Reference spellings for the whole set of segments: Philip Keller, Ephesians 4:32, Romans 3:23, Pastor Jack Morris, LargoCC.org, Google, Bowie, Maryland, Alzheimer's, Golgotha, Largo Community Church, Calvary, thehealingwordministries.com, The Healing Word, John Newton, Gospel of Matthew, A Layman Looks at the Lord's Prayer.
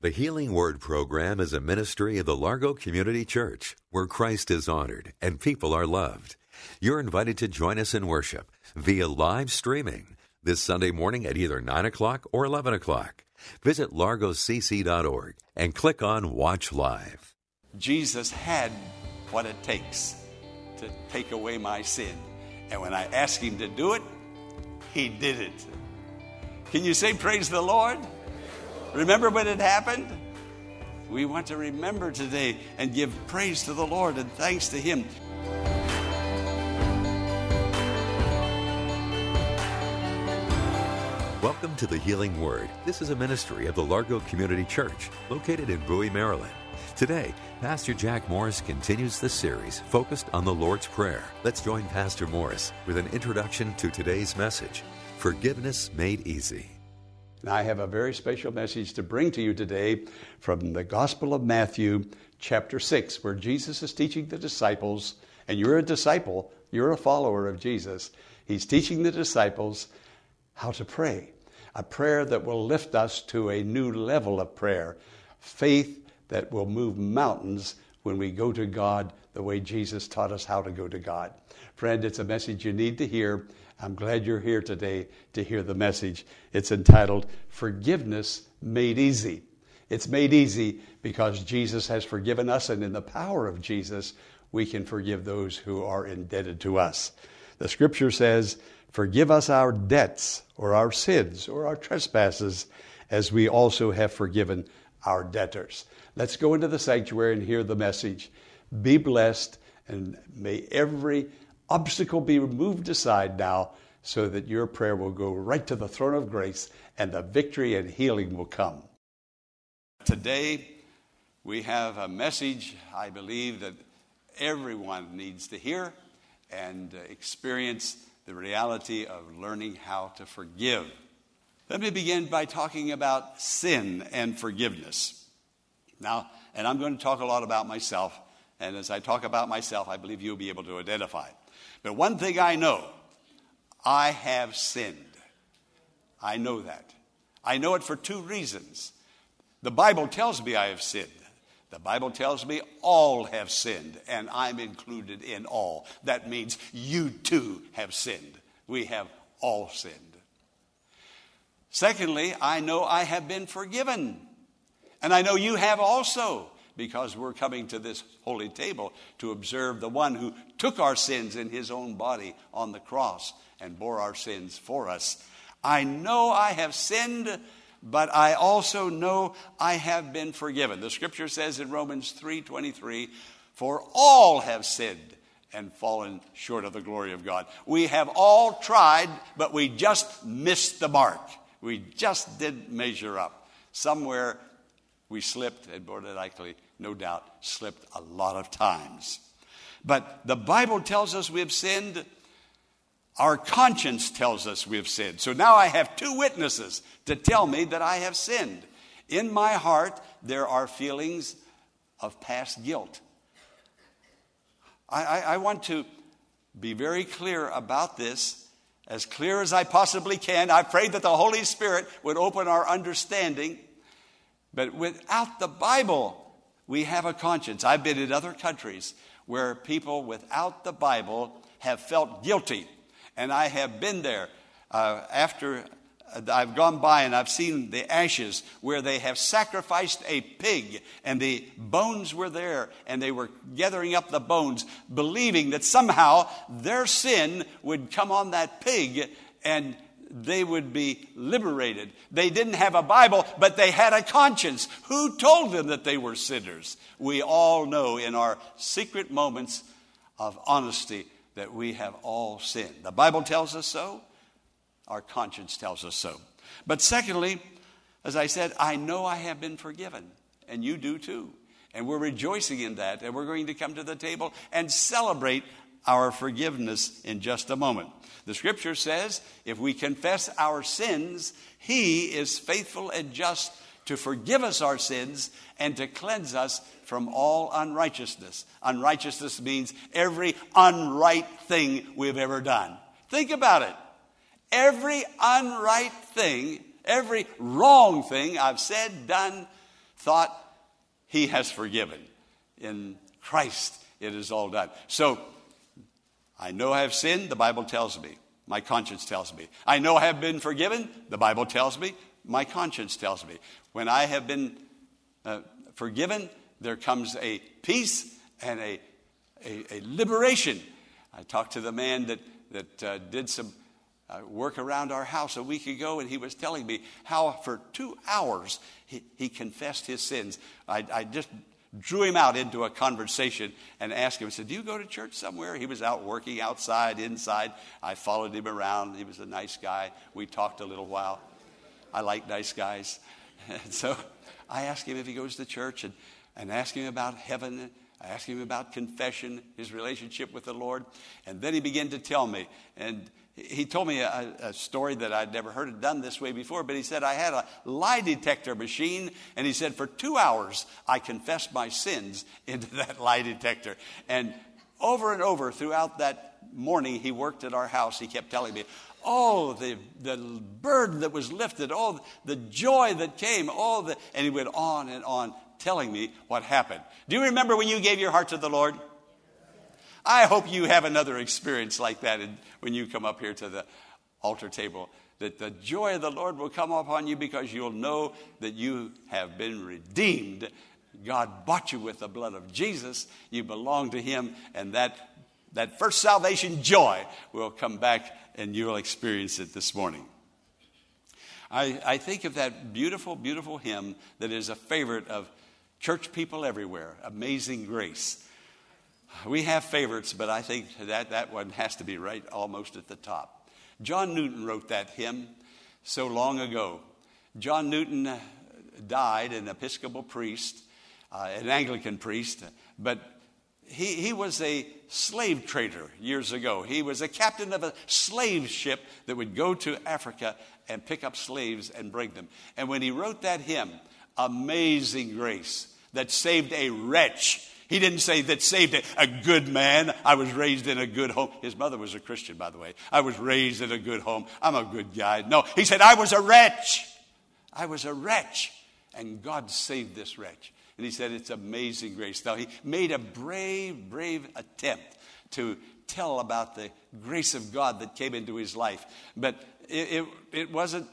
The Healing Word program is a ministry of the Largo Community Church, where Christ is honored and people are loved. You're invited to join us in worship via live streaming this Sunday morning at either 9 o'clock or 11 o'clock. Visit LargoCC.org and click on Watch Live. Jesus had what it takes to take away my sin. And when I asked Him to do it, He did it. Can you say praise the Lord? Remember when it happened? We want to remember today and give praise to the Lord and thanks to Him. Welcome to The Healing Word. This is a ministry of the Largo Community Church, located in Bowie, Maryland. Today, Pastor Jack Morris continues the series focused on the Lord's Prayer. Let's join Pastor Morris with an introduction to today's message, Forgiveness Made Easy. I have a very special message to bring to you today from the Gospel of Matthew, chapter 6, where Jesus is teaching the disciples, and you're a disciple, you're a follower of Jesus. He's teaching the disciples how to pray, a prayer that will lift us to a new level of prayer, faith that will move mountains when we go to God the way Jesus taught us how to go to God. Friend, it's a message you need to hear. I'm glad you're here today to hear the message. It's entitled, Forgiveness Made Easy. It's made easy because Jesus has forgiven us, and in the power of Jesus, we can forgive those who are indebted to us. The Scripture says, forgive us our debts, or our sins, or our trespasses, as we also have forgiven our debtors. Let's go into the sanctuary and hear the message. Be blessed, and may every obstacle be moved aside now so that your prayer will go right to the throne of grace and the victory and healing will come. Today, we have a message I believe that everyone needs to hear and experience the reality of learning how to forgive. Let me begin by talking about sin and forgiveness. Now, and I'm going to talk a lot about myself, and as I talk about myself, I believe you'll be able to identify. But one thing I know, I have sinned. I know that. I know it for two reasons. The Bible tells me I have sinned. The Bible tells me all have sinned, and I'm included in all. That means you too have sinned. We have all sinned. Secondly, I know I have been forgiven, and I know you have also, because we're coming to this holy table to observe the one who took our sins in His own body on the cross and bore our sins for us. I know I have sinned, but I also know I have been forgiven. The Scripture says in Romans 3:23, for all have sinned and fallen short of the glory of God. We have all tried, but we just missed the mark. We just didn't measure up. Somewhere we slipped, and more than likely, no doubt, slipped a lot of times. But the Bible tells us we have sinned. Our conscience tells us we have sinned. So now I have two witnesses to tell me that I have sinned. In my heart, there are feelings of past guilt. I want to be very clear about this, as clear as I possibly can. I prayed that the Holy Spirit would open our understanding. But without the Bible, we have a conscience. I've been in other countries where people without the Bible have felt guilty. And I have been there after I've gone by and I've seen the ashes where they have sacrificed a pig and the bones were there and they were gathering up the bones, believing that somehow their sin would come on that pig and they would be liberated. They didn't have a Bible, but they had a conscience. Who told them that they were sinners? We all know in our secret moments of honesty that we have all sinned. The Bible tells us so. Our conscience tells us so. But secondly, As I said, I know I have been forgiven, and you do too. And we're rejoicing in that, and we're going to come to the table and celebrate our forgiveness in just a moment. The scripture says, if we confess our sins, he is faithful and just to forgive us our sins and to cleanse us from all unrighteousness. Unrighteousness means every unright thing we've ever done. Think about it. Every unright thing, every wrong thing I've said, done, thought, he has forgiven. In Christ, it is all done. So, I know I have sinned, the Bible tells me. My conscience tells me. I know I have been forgiven, the Bible tells me. My conscience tells me. When I have been forgiven, there comes a peace and a liberation. I talked to the man that did some work around our house a week ago, and he was telling me how for 2 hours he confessed his sins. I just drew him out into a conversation and asked him, I said, do you go to church somewhere? He was out working outside, inside. I followed him around. He was a nice guy. We talked a little while. I like nice guys. And so I asked him if he goes to church and asked him about heaven. I asked him about confession, his relationship with the Lord. And then he began to tell me. And he told me a story that I'd never heard it done this way before. But he said, I had a lie detector machine. And he said, for 2 hours, I confessed my sins into that lie detector. And over throughout that morning he worked at our house, he kept telling me, oh, the burden that was lifted, oh, the joy that came, and he went on and on telling me what happened. Do you remember when you gave your heart to the Lord? I hope you have another experience like that when you come up here to the altar table, that the joy of the Lord will come upon you because you'll know that you have been redeemed. God bought you with the blood of Jesus. You belong to him, and that first salvation joy will come back, and you'll experience it this morning. I think of that beautiful, beautiful hymn that is a favorite of church people everywhere, Amazing Grace. We have favorites, but I think that one has to be right almost at the top. John Newton wrote that hymn so long ago. John Newton died an Episcopal priest, an Anglican priest, but he was a slave trader years ago. He was a captain of a slave ship that would go to Africa and pick up slaves and bring them. And when he wrote that hymn, Amazing Grace, that saved a wretch. He didn't say that saved a good man. I was raised in a good home. His mother was a Christian, by the way. I was raised in a good home. I'm a good guy. No, he said, I was a wretch. I was a wretch. And God saved this wretch. And he said, it's amazing grace. Now, he made a brave, brave attempt to tell about the grace of God that came into his life. But it wasn't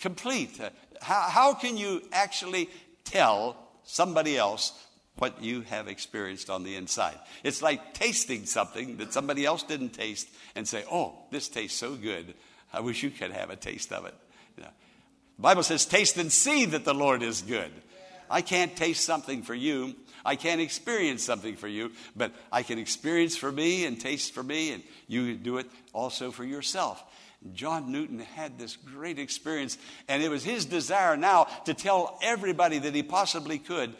complete. How can you actually tell somebody else what you have experienced on the inside? It's like tasting something that somebody else didn't taste and say, oh, this tastes so good. I wish you could have a taste of it. You know, the Bible says, taste and see that the Lord is good. I can't taste something for you. I can't experience something for you, but I can experience for me and taste for me, and you do it also for yourself. John Newton had this great experience, and it was his desire now to tell everybody that he possibly could,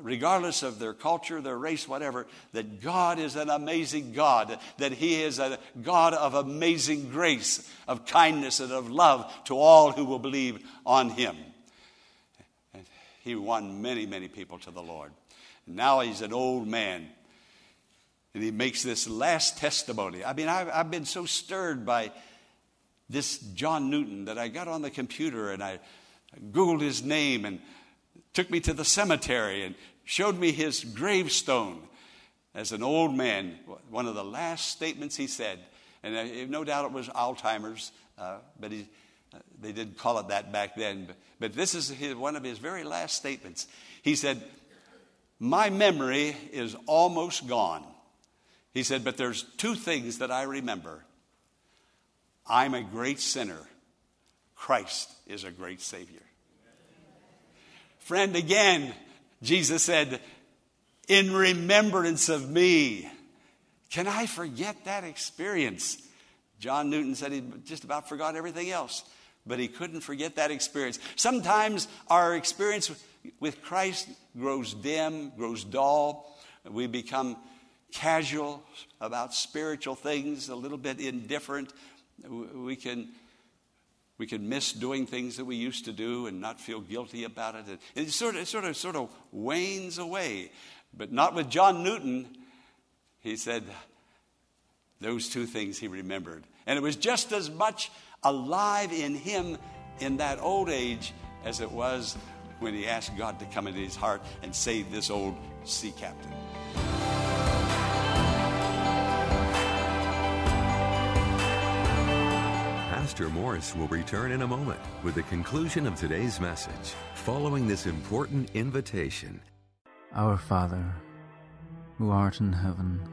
regardless of their culture, their race, whatever, that God is an amazing God, that he is a God of amazing grace, of kindness, and of love to all who will believe on him. He won many, many people to the Lord. Now he's an old man, and he makes this last testimony. I mean, I've been so stirred by this John Newton that I got on the computer and I Googled his name and took me to the cemetery and showed me his gravestone as an old man. One of the last statements he said, and no doubt it was Alzheimer's, but they didn't call it that back then, but this is one of his very last statements. He said, my memory is almost gone. He said, but there's two things that I remember. I'm a great sinner. Christ is a great Savior. Friend, again, Jesus said, in remembrance of me. Can I forget that experience? John Newton said he just about forgot everything else. But he couldn't forget that experience. Sometimes our experience with Christ grows dim, grows dull. We become casual about spiritual things, a little bit indifferent. We can miss doing things that we used to do and not feel guilty about it. And it sort of wanes away. But not with John Newton. He said those two things he remembered. And it was just as much alive in him in that old age as it was when he asked God to come into his heart and save this old sea captain. Pastor Morris will return in a moment with the conclusion of today's message, following this important invitation. Our Father, who art in heaven,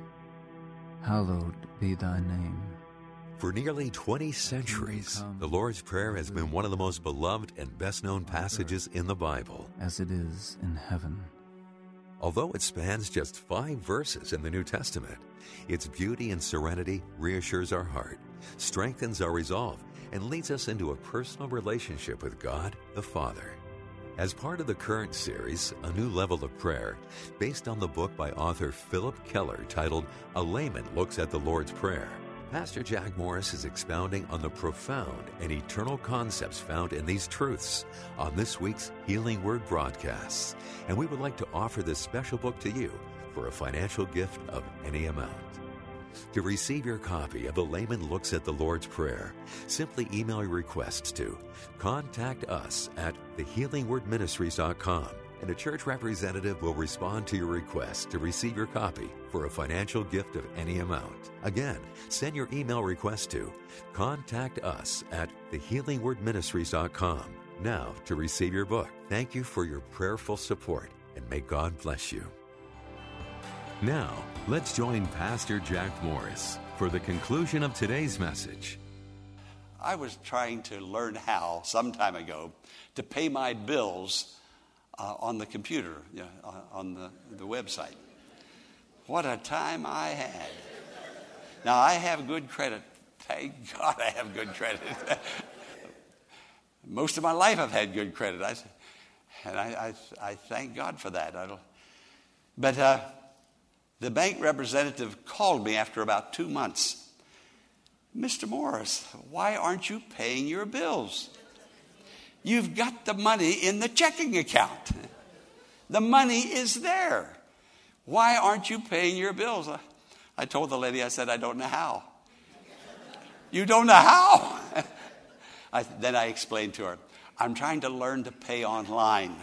hallowed be thy name. For nearly 20 centuries, the Lord's Prayer has been one of the most beloved and best-known passages in the Bible. As it is in heaven. Although it spans just 5 verses in the New Testament, its beauty and serenity reassures our heart, strengthens our resolve, and leads us into a personal relationship with God the Father. As part of the current series, A New Level of Prayer, based on the book by author Philip Keller titled A Layman Looks at the Lord's Prayer, Pastor Jack Morris is expounding on the profound and eternal concepts found in these truths on this week's Healing Word broadcasts. And we would like to offer this special book to you for a financial gift of any amount. To receive your copy of A Layman Looks at the Lord's Prayer, simply email your requests to contact us at thehealingwordministries.com, and a church representative will respond to your request to receive your copy for a financial gift of any amount. Again, send your email request to contact us at thehealingwordministries.com now to receive your book. Thank you for your prayerful support, and may God bless you. Now, let's join Pastor Jack Morris for the conclusion of today's message. I was trying to learn how, some time ago, to pay my bills on the computer, on the website. What a time I had. Now, I have good credit. Thank God I have good credit. Most of my life I've had good credit. I thank God for that. The bank representative called me after about 2 months. Mr. Morris, why aren't you paying your bills? You've got the money in the checking account. The money is there. Why aren't you paying your bills? I told the lady, I said, I don't know how. You don't know how? Then I explained to her, I'm trying to learn to pay online.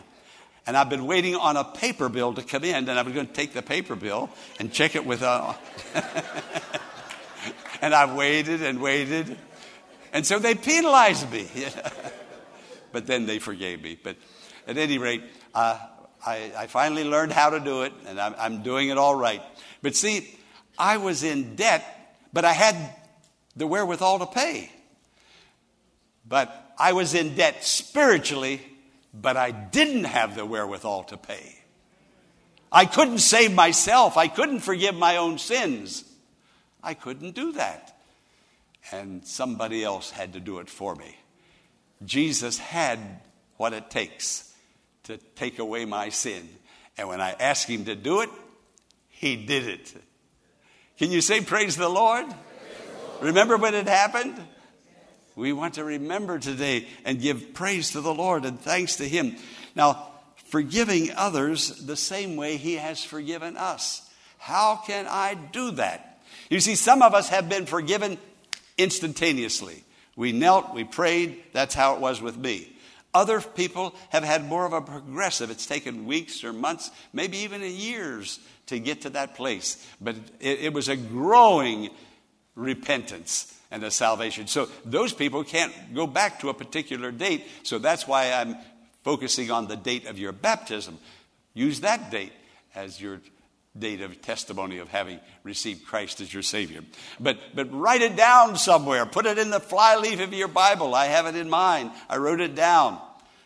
And I've been waiting on a paper bill to come in, and I was going to take the paper bill and check it with and I've waited and waited. And so they penalized me. But then they forgave me. But at any rate, I finally learned how to do it, and I'm doing it all right. But see, I was in debt, but I had the wherewithal to pay. But I was in debt spiritually, but I didn't have the wherewithal to pay. I couldn't save myself. I couldn't forgive my own sins. I couldn't do that. And somebody else had to do it for me. Jesus had what it takes to take away my sin. And when I asked him to do it, he did it. Can you say praise the Lord? Praise the Lord. Remember when it happened? We want to remember today and give praise to the Lord and thanks to him. Now, forgiving others the same way he has forgiven us. How can I do that? You see, some of us have been forgiven instantaneously. We knelt, we prayed. That's how it was with me. Other people have had more of a progressive. It's taken weeks or months, maybe even years to get to that place. But it was a growing repentance and a salvation. So those people can't go back to a particular date. So that's why I'm focusing on the date of your baptism. Use that date as your date of testimony of having received Christ as your Savior. But write it down somewhere. Put it in the flyleaf of your Bible. I have it in mine. I wrote it down.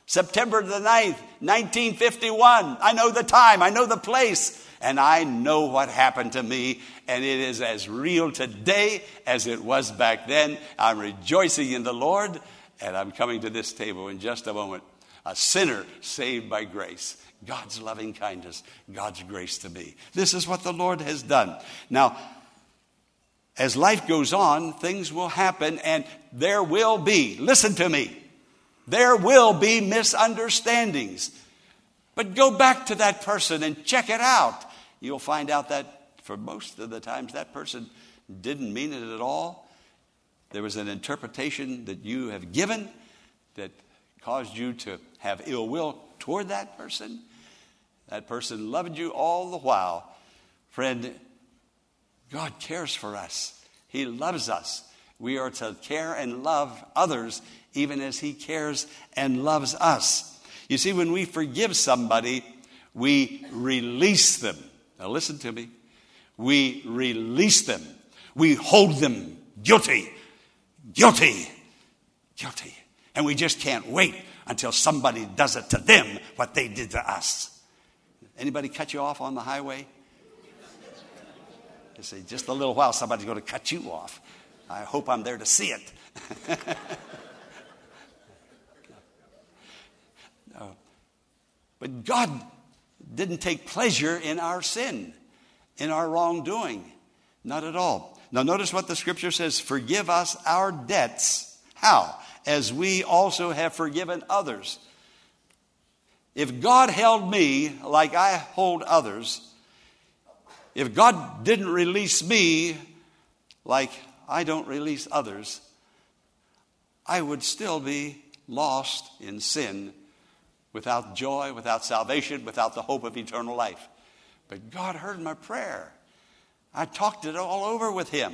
September the 9th, 1951. I know the time. I know the place. And I know what happened to me, and it is as real today as it was back then. I'm rejoicing in the Lord, and I'm coming to this table in just a moment. A sinner saved by grace. God's loving kindness, God's grace to me. This is what the Lord has done. Now, as life goes on, things will happen, and there will be, listen to me, there will be misunderstandings. But go back to that person and check it out. You'll find out that for most of the times that person didn't mean it at all. There was an interpretation that you have given that caused you to have ill will toward that person. That person loved you all the while. Friend, God cares for us. He loves us. We are to care and love others even as he cares and loves us. You see, when we forgive somebody, we release them. Now listen to me. We release them. We hold them guilty. And we just can't wait until somebody does it to them what they did to us. Anybody cut you off on the highway? You say, just a little while, somebody's going to cut you off. I hope I'm there to see it. No. But God didn't take pleasure in our sin, in our wrongdoing. Not at all. Now notice what the scripture says. Forgive us our debts. How? As we also have forgiven others. If God held me like I hold others, if God didn't release me like I don't release others, I would still be lost in sin without joy, without salvation, without the hope of eternal life. But God heard my prayer. I talked it all over with him.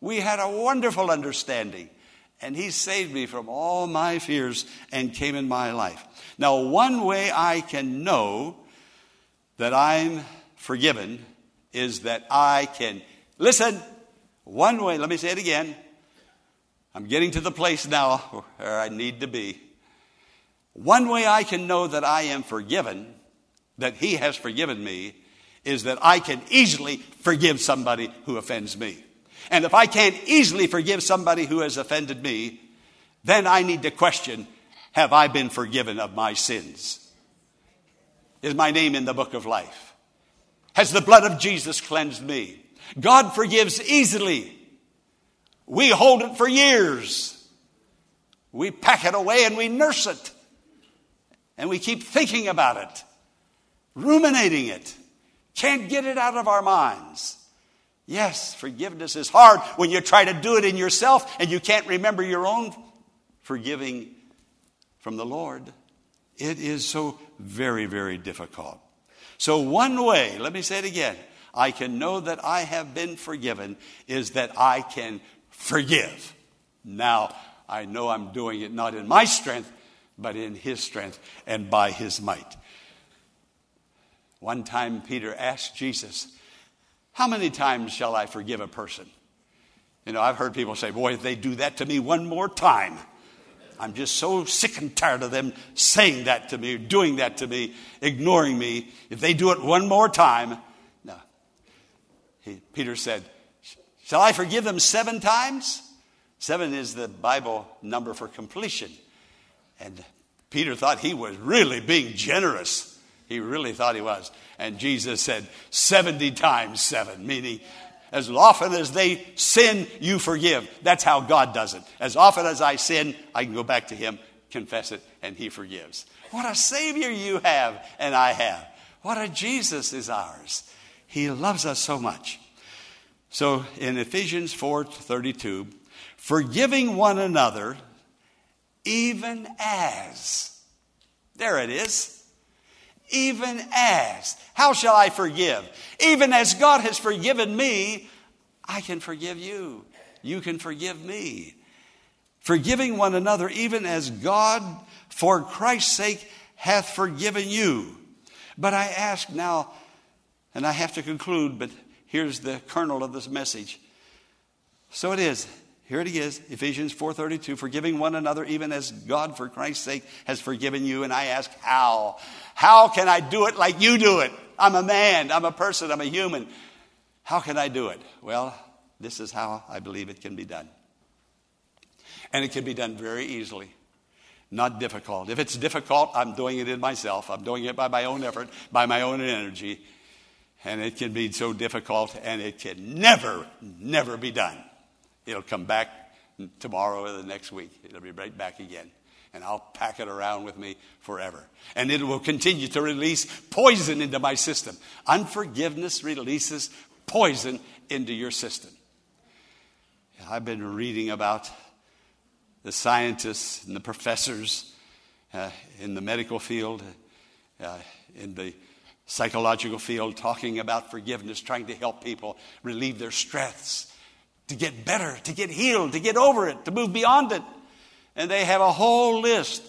We had a wonderful understanding. And he saved me from all my fears and came in my life. Now, one way I can know that I'm forgiven is that I can, listen, one way, let me say it again. I'm getting to the place now where I need to be. One way I can know that I am forgiven, that he has forgiven me, is that I can easily forgive somebody who offends me. And if I can't easily forgive somebody who has offended me, then I need to question, have I been forgiven of my sins? Is my name in the book of life? Has the blood of Jesus cleansed me? God forgives easily. We hold it for years. We pack it away and we nurse it. And we keep thinking about it, ruminating it. Can't get it out of our minds. Yes, forgiveness is hard when you try to do it in yourself and you can't remember your own forgiving from the Lord. It is so very, very difficult. So one way, let me say it again, I can know that I have been forgiven is that I can forgive. Now, I know I'm doing it not in my strength, but in his strength and by his might. One time Peter asked Jesus, how many times shall I forgive a person? You know, I've heard people say, boy, if they do that to me one more time, I'm just so sick and tired of them saying that to me, doing that to me, ignoring me. If they do it one more time. No. Peter said, shall I forgive them 7 times? 7 is the Bible number for completion. And Peter thought he was really being generous. He really thought he was. And Jesus said, 70 times 7, meaning as often as they sin, you forgive. That's how God does it. As often as I sin, I can go back to him, confess it, and he forgives. What a Savior you have and I have. What a Jesus is ours. He loves us so much. So in Ephesians 4:32, forgiving one another, even as, there it is. Even as, how shall I forgive? Even as God has forgiven me, I can forgive you. You can forgive me. Forgiving one another, even as God, for Christ's sake, hath forgiven you. But I ask now, and I have to conclude, but here's the kernel of this message. So it is. Here it is, Ephesians 4:32, forgiving one another even as God for Christ's sake has forgiven you. And I ask, how? How can I do it like you do it? I'm a man, I'm a person, I'm a human. How can I do it? Well, this is how I believe it can be done. And it can be done very easily. Not difficult. If it's difficult, I'm doing it in myself. I'm doing it by my own effort, by my own energy. And it can be so difficult, and it can never, never be done. It'll come back tomorrow or the next week. It'll be right back again. And I'll pack it around with me forever. And it will continue to release poison into my system. Unforgiveness releases poison into your system. I've been reading about the scientists and the professors in the medical field, in the psychological field, talking about forgiveness, trying to help people relieve their stress, to get better, to get healed, to get over it, to move beyond it. And they have a whole list.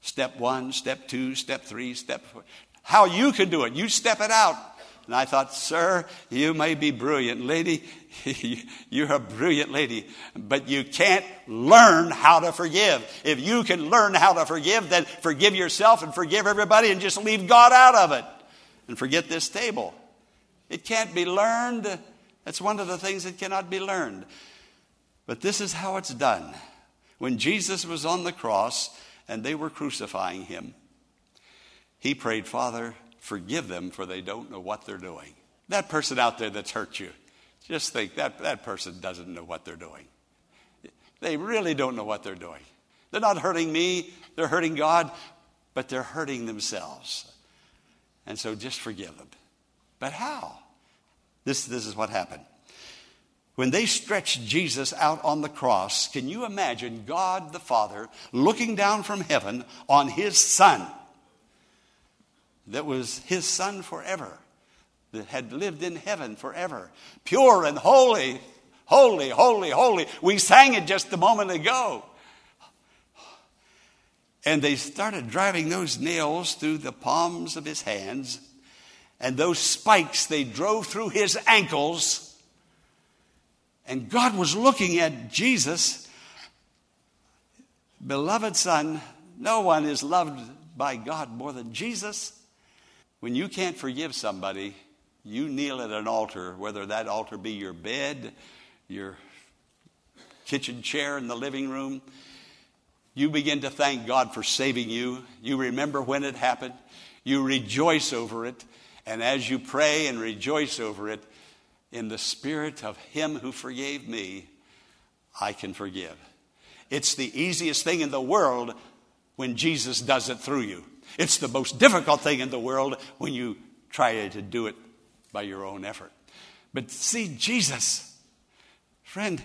Step 1, step 2, step 3, step 4. How you can do it. You step it out. And I thought, sir, you may be brilliant, lady. You're a brilliant lady, but you can't learn how to forgive. If you can learn how to forgive, then forgive yourself and forgive everybody and just leave God out of it and forget this table. It can't be learned. That's one of the things that cannot be learned. But this is how it's done. When Jesus was on the cross and they were crucifying him, he prayed, Father, forgive them, for they don't know what they're doing. That person out there that's hurt you, just think that person doesn't know what they're doing. They really don't know what they're doing. They're not hurting me. They're hurting God, but they're hurting themselves. And so just forgive them. But how? This is what happened. When they stretched Jesus out on the cross, can you imagine God the Father looking down from heaven on his son? That was his son forever, that had lived in heaven forever, pure and holy, holy, holy, holy. We sang it just a moment ago. And they started driving those nails through the palms of his hands, and those spikes they drove through his ankles. And God was looking at Jesus, beloved son. No one is loved by God more than Jesus. When you can't forgive somebody, you kneel at an altar, whether that altar be your bed, your kitchen chair in the living room. You begin to thank God for saving you. You remember when it happened. You rejoice over it. And as you pray and rejoice over it, in the spirit of him who forgave me, I can forgive. It's the easiest thing in the world when Jesus does it through you. It's the most difficult thing in the world when you try to do it by your own effort. But see Jesus. Friend,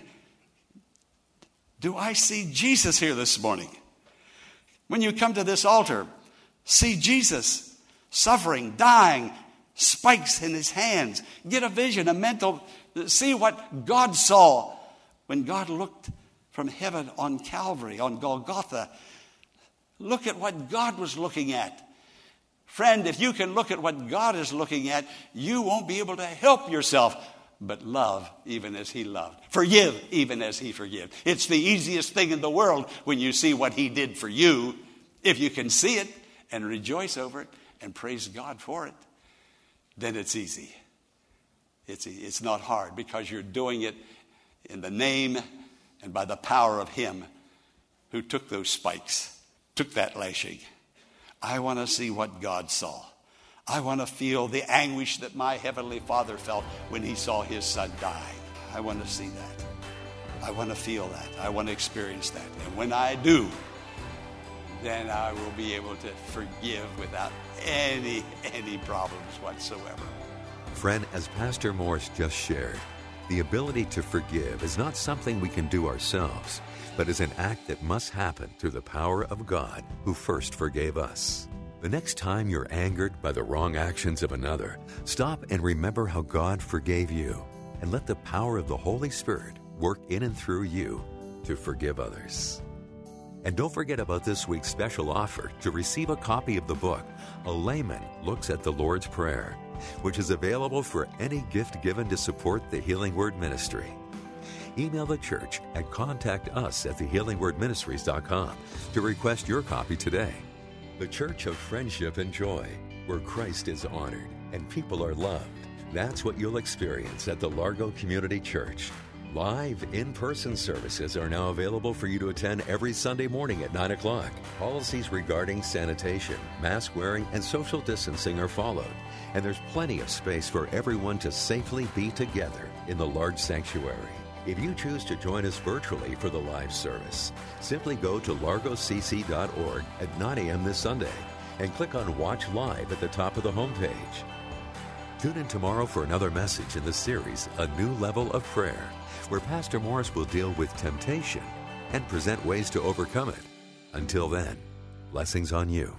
do I see Jesus here this morning? When you come to this altar, see Jesus suffering, dying, spikes in his hands. Get a vision, see what God saw when God looked from heaven on Calvary, on Golgotha. Look at what God was looking at. Friend, if you can look at what God is looking at, you won't be able to help yourself, but love even as he loved. Forgive even as he forgave. It's the easiest thing in the world when you see what he did for you, if you can see it and rejoice over it and praise God for it. Then it's easy. It's not hard because you're doing it in the name and by the power of him who took those spikes. Took that lashing. I want to see what God saw. I want to feel the anguish that my Heavenly Father felt when he saw his son die. I want to see that. I want to feel that. I want to experience that. And when I do, then I will be able to forgive without any problems whatsoever. Friend, as Pastor Morris just shared, the ability to forgive is not something we can do ourselves, but is an act that must happen through the power of God who first forgave us. The next time you're angered by the wrong actions of another, stop and remember how God forgave you, and let the power of the Holy Spirit work in and through you to forgive others. And don't forget about this week's special offer to receive a copy of the book, A Layman Looks at the Lord's Prayer, which is available for any gift given to support the Healing Word Ministry. Email the church at contactus@thehealingwordministries.com to request your copy today. The Church of Friendship and Joy, where Christ is honored and people are loved. That's what you'll experience at the Largo Community Church. Live in-person services are now available for you to attend every Sunday morning at 9 o'clock. Policies regarding sanitation, mask wearing, and social distancing are followed. And there's plenty of space for everyone to safely be together in the large sanctuary. If you choose to join us virtually for the live service, simply go to LargoCC.org at 9 a.m. this Sunday and click on Watch Live at the top of the homepage. Tune in tomorrow for another message in the series, A New Level of Prayer, where Pastor Morris will deal with temptation and present ways to overcome it. Until then, blessings on you.